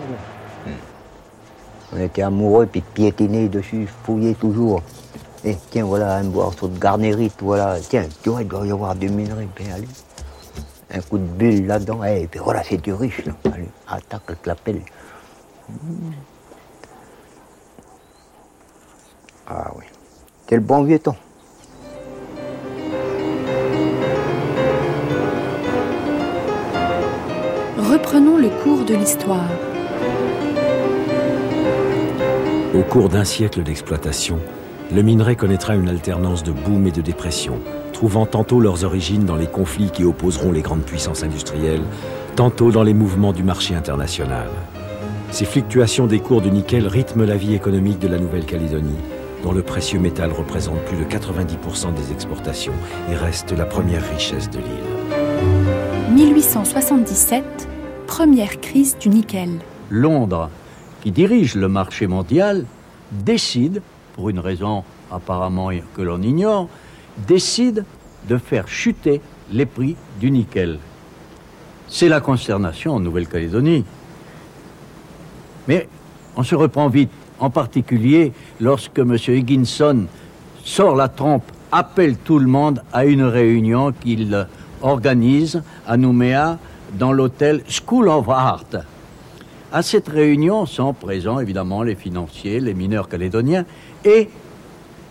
On était amoureux, puis piétinés dessus, fouillés toujours. Et tiens, voilà, un morceau de garnierite, voilà. Tiens, tu vois, il doit y avoir du minerai, puis allez. Un coup de bulle là-dedans, et puis voilà, c'est du riche, là. Allez, attaque avec la pelle. Ah oui, quel bon vieux temps. Reprenons le cours de l'histoire. Au cours d'un siècle d'exploitation, le minerai connaîtra une alternance de boom et de dépression, trouvant tantôt leurs origines dans les conflits qui opposeront les grandes puissances industrielles, tantôt dans les mouvements du marché international. Ces fluctuations des cours du nickel rythment la vie économique de la Nouvelle-Calédonie, dont le précieux métal représente plus de 90% des exportations et reste la première richesse de l'île. 1877, première crise du nickel. Londres, qui dirige le marché mondial, décide, pour une raison apparemment que l'on ignore, décide de faire chuter les prix du nickel. C'est la consternation en Nouvelle-Calédonie. Mais on se reprend vite. En particulier, lorsque M. Higginson sort la trompe, appelle tout le monde à une réunion qu'il organise à Nouméa dans l'hôtel School of Art. À cette réunion sont présents évidemment les financiers, les mineurs calédoniens, et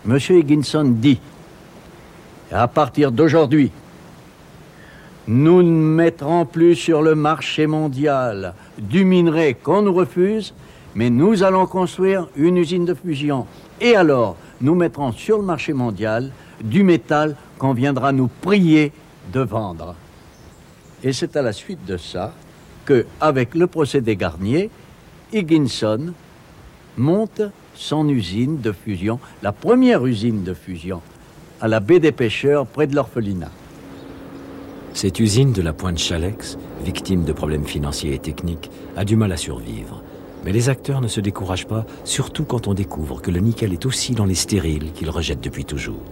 M. Higginson dit « À partir d'aujourd'hui, nous ne mettrons plus sur le marché mondial du minerai qu'on nous refuse, mais nous allons construire une usine de fusion. Et alors, nous mettrons sur le marché mondial du métal qu'on viendra nous prier de vendre. » Et c'est à la suite de ça que, avec le procédé Garnier, Higginson monte son usine de fusion, la première usine de fusion, à la baie des Pêcheurs, près de l'orphelinat. Cette usine de la Pointe Chalex, victime de problèmes financiers et techniques, a du mal à survivre. Mais les acteurs ne se découragent pas, surtout quand on découvre que le nickel est aussi dans les stériles qu'ils rejettent depuis toujours.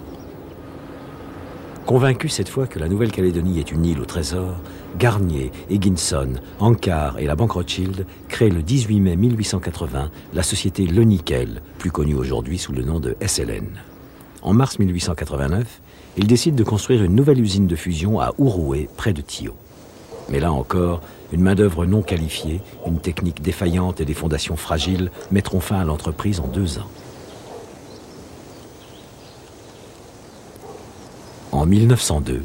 Convaincus cette fois que la Nouvelle-Calédonie est une île au trésor, Garnier, Higginson, Ankar et la Banque Rothschild créent le 18 mai 1880 la société Le Nickel, plus connue aujourd'hui sous le nom de SLN. En mars 1889, ils décident de construire une nouvelle usine de fusion à Ouroué, près de Thio. Mais là encore, une main-d'œuvre non qualifiée, une technique défaillante et des fondations fragiles mettront fin à l'entreprise en 2 ans. En 1902,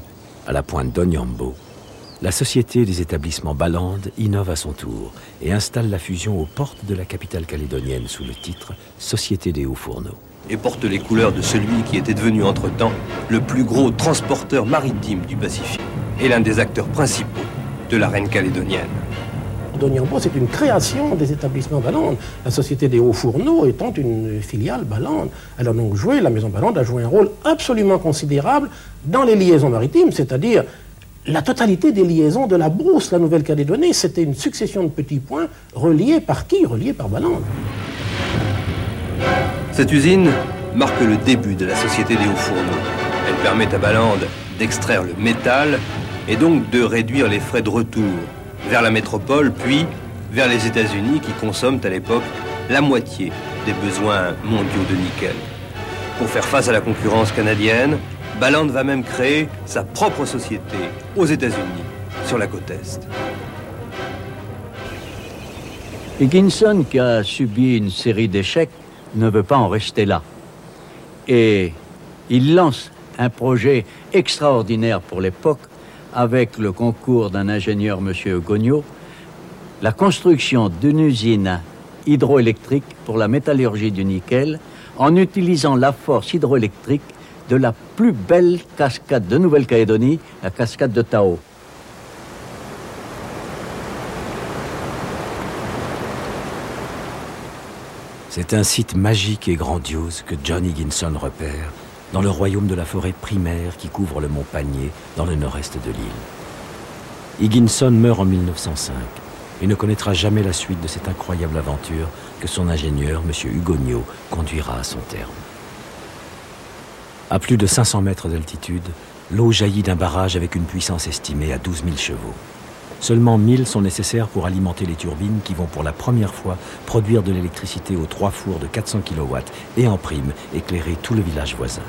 à la pointe Doniambo, la Société des établissements Balande innove à son tour et installe la fusion aux portes de la capitale calédonienne sous le titre Société des hauts fourneaux. Et porte les couleurs de celui qui était devenu entre-temps le plus gros transporteur maritime du Pacifique et l'un des acteurs principaux de la reine calédonienne. Doniambo, c'est une création des établissements Balande. La Société des hauts fourneaux étant une filiale Balande. Elle a donc joué, la maison Balande a joué un rôle absolument considérable dans les liaisons maritimes, c'est-à-dire la totalité des liaisons de la brousse, la Nouvelle-Calédonie. C'était une succession de petits points reliés par qui? Reliés par Balande. Cette usine marque le début de la Société des hauts fourneaux. Elle permet à Balande d'extraire le métal et donc de réduire les frais de retour vers la métropole, puis vers les États-Unis qui consomment à l'époque la moitié des besoins mondiaux de nickel. Pour faire face à la concurrence canadienne, Balland va même créer sa propre société aux États-Unis, sur la côte Est. Higginson, qui a subi une série d'échecs, ne veut pas en rester là. Et il lance un projet extraordinaire pour l'époque, avec le concours d'un ingénieur, M. Hugonio, la construction d'une usine hydroélectrique pour la métallurgie du nickel, en utilisant la force hydroélectrique de la plus belle cascade de Nouvelle-Calédonie, la cascade de Tao. C'est un site magique et grandiose que John Higginson repère dans le royaume de la forêt primaire qui couvre le mont Panier dans le nord-est de l'île. Higginson meurt en 1905 et ne connaîtra jamais la suite de cette incroyable aventure que son ingénieur, M. Hugonio, conduira à son terme. À plus de 500 mètres d'altitude, l'eau jaillit d'un barrage avec une puissance estimée à 12 000 chevaux. Seulement 1000 sont nécessaires pour alimenter les turbines qui vont pour la première fois produire de l'électricité aux 3 fours de 400 kW et en prime éclairer tout le village voisin.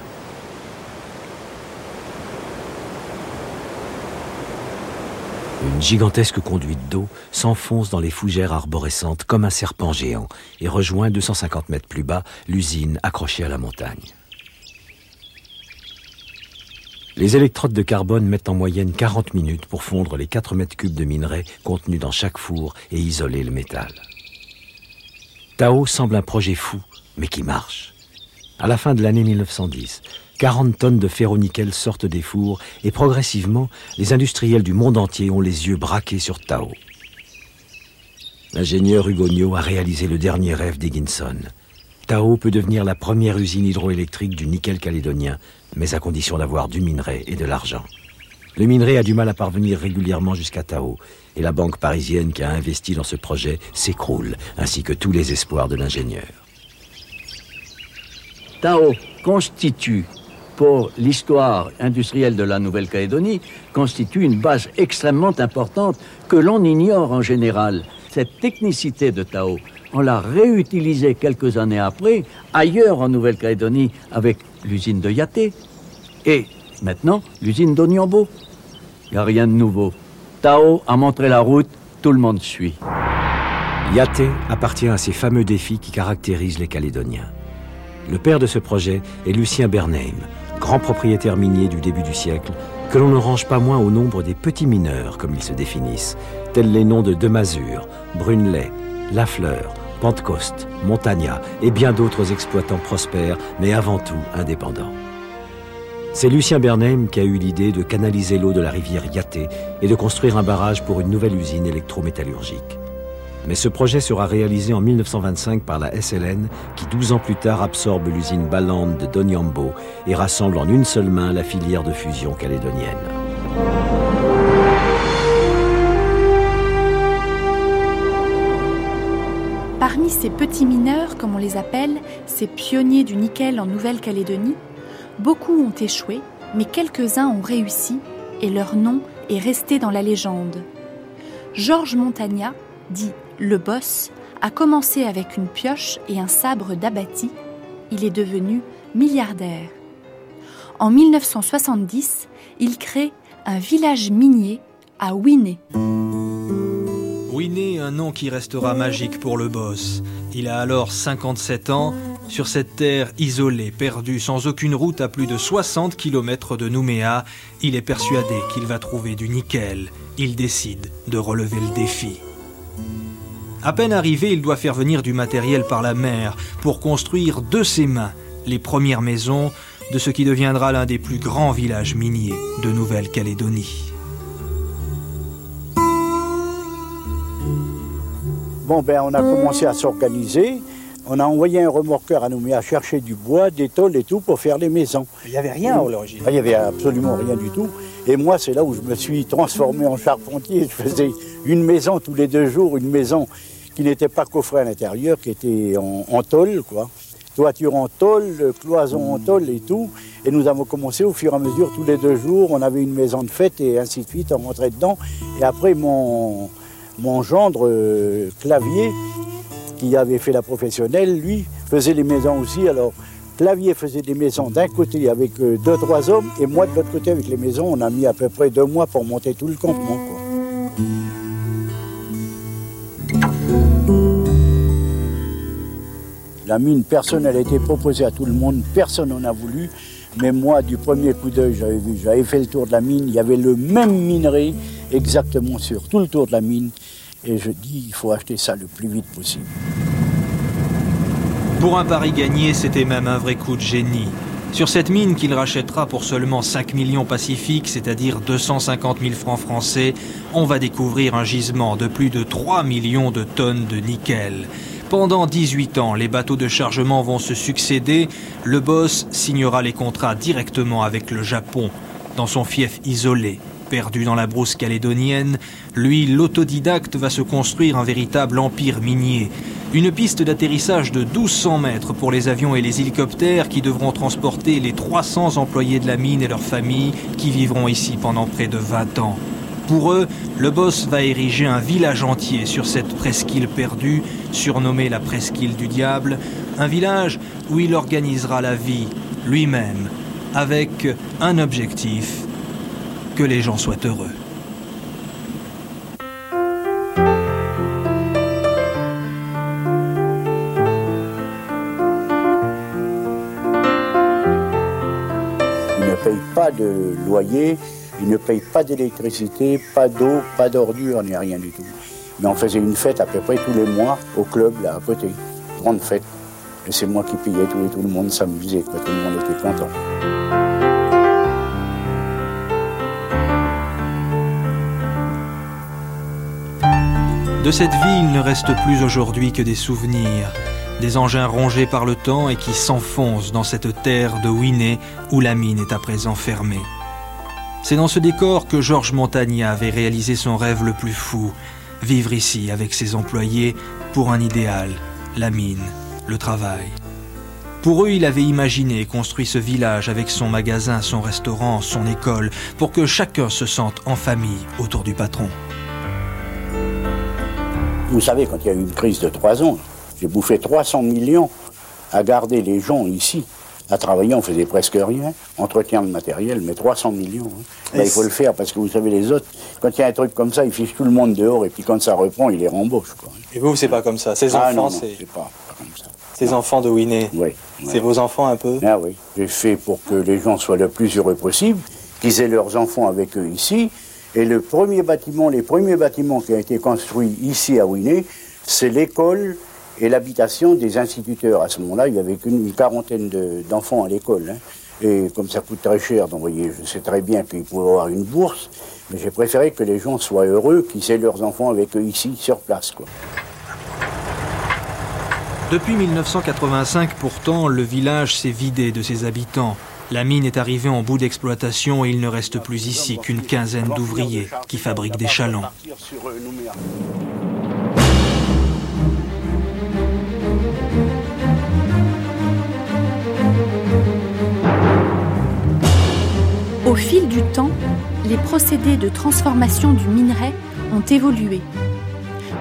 Une gigantesque conduite d'eau s'enfonce dans les fougères arborescentes comme un serpent géant et rejoint 250 mètres plus bas l'usine accrochée à la montagne. Les électrodes de carbone mettent en moyenne 40 minutes pour fondre les 4 mètres cubes de minerai contenus dans chaque four et isoler le métal. Tao semble un projet fou, mais qui marche. À la fin de l'année 1910, 40 tonnes de ferro-nickel sortent des fours et progressivement, les industriels du monde entier ont les yeux braqués sur Tao. L'ingénieur Hugonio a réalisé le dernier rêve d'Higginson. Tao peut devenir la première usine hydroélectrique du nickel calédonien, mais à condition d'avoir du minerai et de l'argent. Le minerai a du mal à parvenir régulièrement jusqu'à Tao, et la banque parisienne qui a investi dans ce projet s'écroule, ainsi que tous les espoirs de l'ingénieur. Tao constitue, pour l'histoire industrielle de la Nouvelle-Calédonie, constitue une base extrêmement importante que l'on ignore en général. Cette technicité de Tao, on l'a réutilisée quelques années après, ailleurs en Nouvelle-Calédonie, avec l'usine de Yaté et maintenant l'usine Doniambo. Il n'y a rien de nouveau. Tao a montré la route, tout le monde suit. Yaté appartient à ces fameux défis qui caractérisent les Calédoniens. Le père de ce projet est Lucien Bernheim, grand propriétaire minier du début du siècle, que l'on ne range pas moins au nombre des petits mineurs, comme ils se définissent, tels les noms de Demazure, Brunelet, Lafleur, Pentecoste, Montagnat et bien d'autres exploitants prospères, mais avant tout indépendants. C'est Lucien Bernheim qui a eu l'idée de canaliser l'eau de la rivière Yaté et de construire un barrage pour une nouvelle usine électrométallurgique. Mais ce projet sera réalisé en 1925 par la SLN qui, 12 ans plus tard, absorbe l'usine Balland de Doniambo et rassemble en une seule main la filière de fusion calédonienne. Parmi ces petits mineurs, comme on les appelle, ces pionniers du nickel en Nouvelle-Calédonie, beaucoup ont échoué, mais quelques-uns ont réussi et leur nom est resté dans la légende. Georges Montagnat, dit le boss, a commencé avec une pioche et un sabre d'abatis. Il est devenu milliardaire. En 1970, il crée un village minier à Ouinné. Ouinné, un nom qui restera magique pour le boss. Il a alors 57 ans, sur cette terre isolée, perdue, sans aucune route à plus de 60 km de Nouméa. Il est persuadé qu'il va trouver du nickel. Il décide de relever le défi. À peine arrivé, il doit faire venir du matériel par la mer pour construire de ses mains les premières maisons de ce qui deviendra l'un des plus grands villages miniers de Nouvelle-Calédonie. Bon, ben, on a commencé à s'organiser. On a envoyé un remorqueur à Nouméa chercher du bois, des tôles et tout pour faire les maisons. Il n'y avait rien à l'origine. Il n'y avait absolument rien du tout. Et moi, c'est là où je me suis transformé en charpentier. Je faisais une maison tous les 2 jours, une maison qui n'était pas coffrée à l'intérieur, qui était en tôle, quoi. Toiture en tôle, cloison en tôle et tout. Et nous avons commencé au fur et à mesure, tous les 2 jours. On avait une maison de fête et ainsi de suite. On rentrait dedans. Et après, mon gendre, Clavier, qui avait fait la professionnelle, lui, faisait les maisons aussi. Alors, Clavier faisait des maisons d'un côté avec 2-3 hommes et moi de l'autre côté avec les maisons. On a mis à peu près 2 mois pour monter tout le campement, quoi. La mine, personne, elle a été proposée à tout le monde, personne n'en a voulu. Mais moi, du premier coup d'œil, j'avais vu, j'avais fait le tour de la mine, il y avait le même minerai exactement sur tout le tour de la mine. Et je dis, il faut acheter ça le plus vite possible. Pour un pari gagné, c'était même un vrai coup de génie. Sur cette mine qu'il rachètera pour seulement 5 millions pacifiques, c'est-à-dire 250 000 francs français, on va découvrir un gisement de plus de 3 millions de tonnes de nickel. Pendant 18 ans, les bateaux de chargement vont se succéder. Le boss signera les contrats directement avec le Japon, dans son fief isolé, perdu dans la brousse calédonienne. Lui, l'autodidacte, va se construire un véritable empire minier. Une piste d'atterrissage de 1200 mètres pour les avions et les hélicoptères qui devront transporter les 300 employés de la mine et leurs familles qui vivront ici pendant près de 20 ans. Pour eux, le boss va ériger un village entier sur cette presqu'île perdue, surnommée la presqu'île du diable, un village où il organisera la vie lui-même, avec un objectif, que les gens soient heureux. Ils ne payent pas de loyer. Ils ne payent pas d'électricité, pas d'eau, pas d'ordures, ni rien du tout. Mais on faisait une fête à peu près tous les mois au club, là, à côté. Grande fête. Et c'est moi qui payais tout et tout le monde s'amusait, quoi. Tout le monde était content. De cette vie, il ne reste plus aujourd'hui que des souvenirs. Des engins rongés par le temps et qui s'enfoncent dans cette terre de Ouinné où la mine est à présent fermée. C'est dans ce décor que Georges Montagnat avait réalisé son rêve le plus fou, vivre ici avec ses employés pour un idéal, la mine, le travail. Pour eux, il avait imaginé et construit ce village avec son magasin, son restaurant, son école, pour que chacun se sente en famille autour du patron. Vous savez, quand il y a eu une crise de 3 ans, j'ai bouffé 300 millions à garder les gens ici. À travailler, on faisait presque rien. Entretien de matériel, mais 300 millions. Là, il faut le faire parce que vous savez, les autres, quand il y a un truc comme ça, ils fichent tout le monde dehors et puis quand ça reprend, ils les rembauchent, quoi. Et vous, c'est pas comme ça. Ces enfants, non, c'est pas comme ça. Ces enfants de Ouinné, oui, c'est vos enfants un peu. Ah oui. J'ai fait pour que les gens soient le plus heureux possible, qu'ils aient leurs enfants avec eux ici. Et le premier bâtiment, les premiers bâtiments qui ont été construits ici à Ouinné, c'est l'école. Et l'habitation des instituteurs, à ce moment-là, il y avait qu'une quarantaine d'enfants à l'école. Hein. Et comme ça coûte très cher d'envoyer, je sais très bien qu'ils pouvaient avoir une bourse, mais j'ai préféré que les gens soient heureux, qu'ils aient leurs enfants avec eux ici, sur place, quoi. Depuis 1985, pourtant, le village s'est vidé de ses habitants. La mine est arrivée en bout d'exploitation et il ne reste plus ici qu'une quinzaine d'ouvriers qui fabriquent des chalands. Au fil du temps, les procédés de transformation du minerai ont évolué.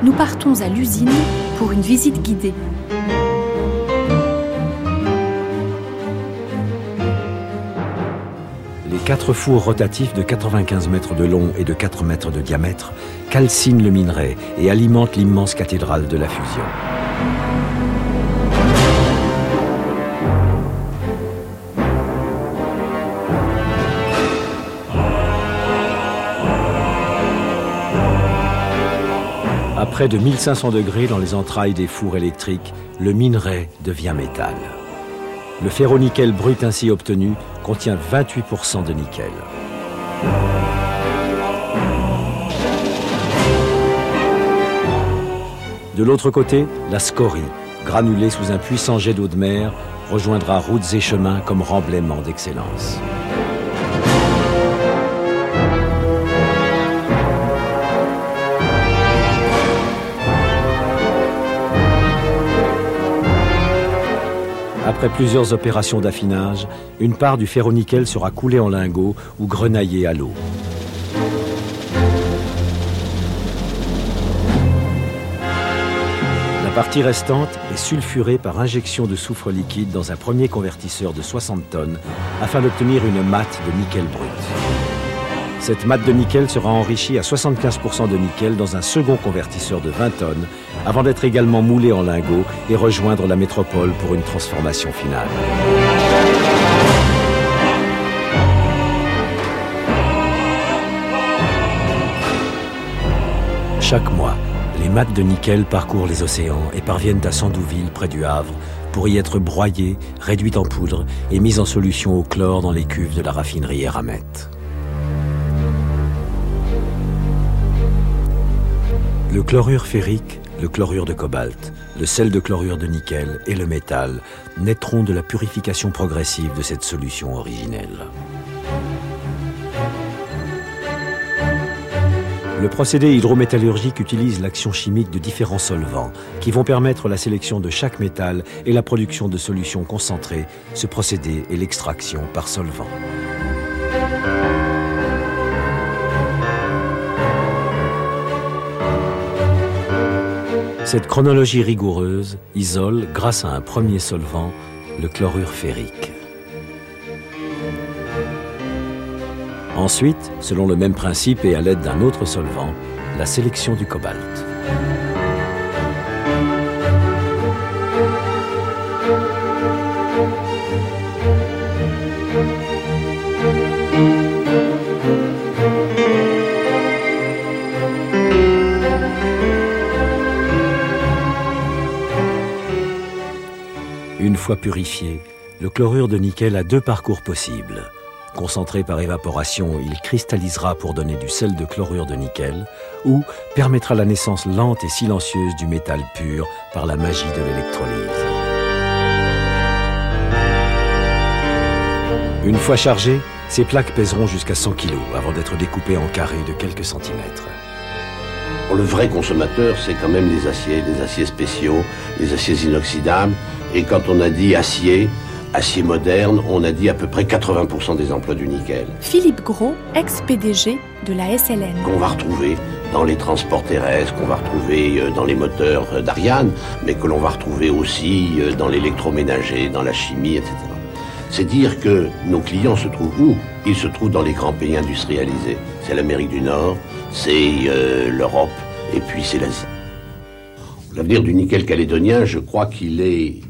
Nous partons à l'usine pour une visite guidée. Les 4 fours rotatifs de 95 mètres de long et de 4 mètres de diamètre calcinent le minerai et alimentent l'immense cathédrale de la fusion. Près de 1500 degrés dans les entrailles des fours électriques, le minerai devient métal. Le ferro-nickel brut ainsi obtenu contient 28% de nickel. De l'autre côté, la scorie, granulée sous un puissant jet d'eau de mer, rejoindra routes et chemins comme remblaiement d'excellence. Après plusieurs opérations d'affinage, une part du ferro-nickel sera coulée en lingots ou grenaillée à l'eau. La partie restante est sulfurée par injection de soufre liquide dans un premier convertisseur de 60 tonnes afin d'obtenir une matte de nickel brut. Cette matte de nickel sera enrichie à 75% de nickel dans un second convertisseur de 20 tonnes avant d'être également moulée en lingots et rejoindre la métropole pour une transformation finale. Chaque mois, les mattes de nickel parcourent les océans et parviennent à Sandouville, près du Havre, pour y être broyées, réduites en poudre et mises en solution au chlore dans les cuves de la raffinerie Eramet. Le chlorure ferrique, le chlorure de cobalt, le sel de chlorure de nickel et le métal naîtront de la purification progressive de cette solution originelle. Le procédé hydrométallurgique utilise l'action chimique de différents solvants qui vont permettre la sélection de chaque métal et la production de solutions concentrées. Ce procédé est l'extraction par solvant. Cette chronologie rigoureuse isole, grâce à un premier solvant, le chlorure ferrique. Ensuite, selon le même principe et à l'aide d'un autre solvant, la sélection du cobalt. Une fois purifié, le chlorure de nickel a deux parcours possibles. Concentré par évaporation, il cristallisera pour donner du sel de chlorure de nickel ou permettra la naissance lente et silencieuse du métal pur par la magie de l'électrolyse. Une fois chargées, ces plaques pèseront jusqu'à 100 kg avant d'être découpées en carrés de quelques centimètres. Le vrai consommateur, c'est quand même les aciers spéciaux, les aciers inoxydables. Et quand on a dit acier, acier moderne, on a dit à peu près 80% des emplois du nickel. Philippe Gros, ex-PDG de la SLN. Qu'on va retrouver dans les transports terrestres, qu'on va retrouver dans les moteurs d'Ariane, mais que l'on va retrouver aussi dans l'électroménager, dans la chimie, etc. C'est dire que nos clients se trouvent où? Ils se trouvent dans les grands pays industrialisés. C'est l'Amérique du Nord, c'est l'Europe, et puis c'est l'Asie. L'avenir du nickel calédonien, je crois qu'il est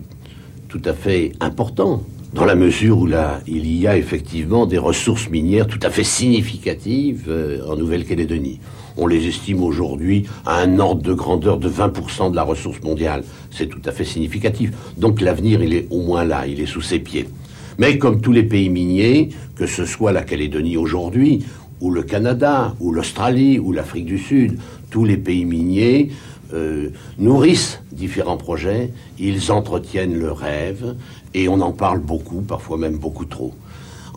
tout à fait important, dans la mesure où là, il y a effectivement des ressources minières tout à fait significatives en Nouvelle-Calédonie. On les estime aujourd'hui à un ordre de grandeur de 20% de la ressource mondiale. C'est tout à fait significatif. Donc l'avenir, il est au moins là, il est sous ses pieds. Mais comme tous les pays miniers, que ce soit la Calédonie aujourd'hui, ou le Canada, ou l'Australie, ou l'Afrique du Sud, tous les pays miniers nourrissent différents projets, ils entretiennent le rêve, et on en parle beaucoup, parfois même beaucoup trop.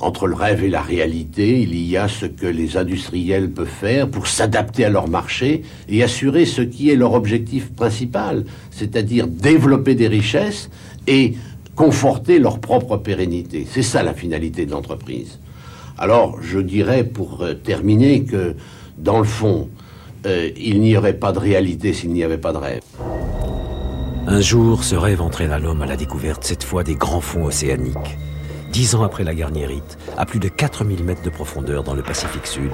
Entre le rêve et la réalité, il y a ce que les industriels peuvent faire pour s'adapter à leur marché et assurer ce qui est leur objectif principal, c'est-à-dire développer des richesses et conforter leur propre pérennité. C'est ça la finalité de l'entreprise. Alors, je dirais pour terminer que, dans le fond, il n'y aurait pas de réalité s'il n'y avait pas de rêve. Un jour, ce rêve entraîna l'homme à la découverte, cette fois des grands fonds océaniques. 10 ans après la Garnierite, à plus de 4000 mètres de profondeur dans le Pacifique Sud,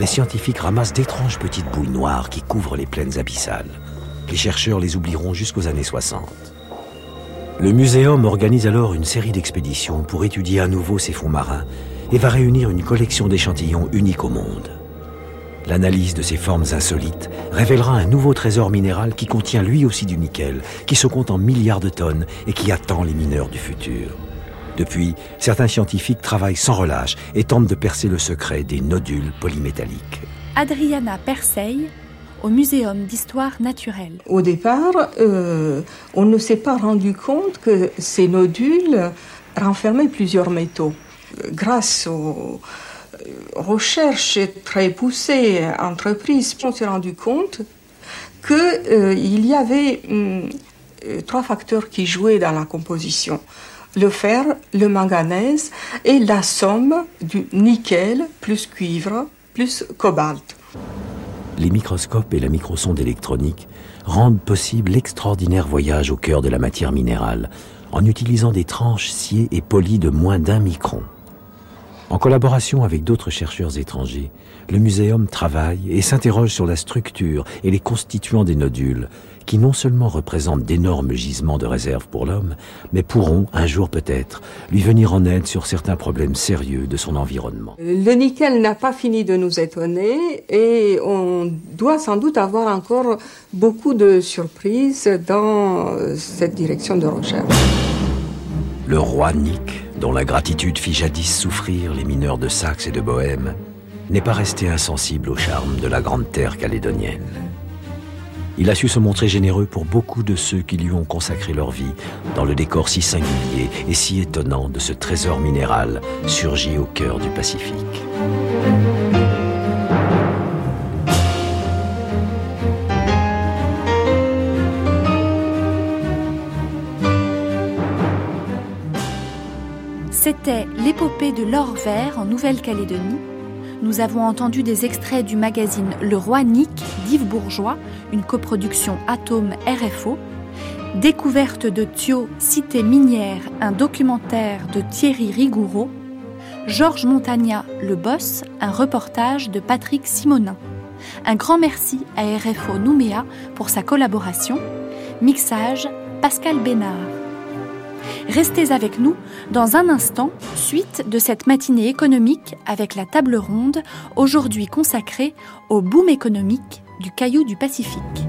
les scientifiques ramassent d'étranges petites boules noires qui couvrent les plaines abyssales. Les chercheurs les oublieront jusqu'aux années 60. Le muséum organise alors une série d'expéditions pour étudier à nouveau ces fonds marins et va réunir une collection d'échantillons unique au monde. L'analyse de ces formes insolites révélera un nouveau trésor minéral qui contient lui aussi du nickel, qui se compte en milliards de tonnes et qui attend les mineurs du futur. Depuis, certains scientifiques travaillent sans relâche et tentent de percer le secret des nodules polymétalliques. Adriana Perseille, au Muséum d'Histoire Naturelle. Au départ, on ne s'est pas rendu compte que ces nodules renfermaient plusieurs métaux. Grâce aux recherches très poussées, entreprises, on s'est rendu compte qu'il y avait trois facteurs qui jouaient dans la composition. Le fer, le manganèse et la somme du nickel plus cuivre plus cobalt. les microscopes et la microsonde électronique rendent possible l'extraordinaire voyage au cœur de la matière minérale, en utilisant des tranches sciées et polies de moins d'un micron. En collaboration avec d'autres chercheurs étrangers, le muséum travaille et s'interroge sur la structure et les constituants des nodules, qui non seulement représentent d'énormes gisements de réserve pour l'homme, mais pourront, un jour peut-être, lui venir en aide sur certains problèmes sérieux de son environnement. Le nickel n'a pas fini de nous étonner et on doit sans doute avoir encore beaucoup de surprises dans cette direction de recherche. Le roi Nick, dont la gratitude fit jadis souffrir les mineurs de Saxe et de Bohême, n'est pas resté insensible au charme de la grande terre calédonienne. Il a su se montrer généreux pour beaucoup de ceux qui lui ont consacré leur vie dans le décor si singulier et si étonnant de ce trésor minéral surgi au cœur du Pacifique. C'était l'épopée de l'or vert en Nouvelle-Calédonie. Nous avons entendu des extraits du magazine Le Roi Nick d'Yves Bourgeois, une coproduction Atome RFO. Découverte de Thio, cité minière, un documentaire de Thierry Rigoureau. Georges Montagnat, le boss, un reportage de Patrick Simonin. Un grand merci à RFO Nouméa pour sa collaboration. Mixage, Pascal Bénard. Restez avec nous dans un instant, suite de cette matinée économique avec la table ronde, aujourd'hui consacrée au boom économique du caillou du Pacifique.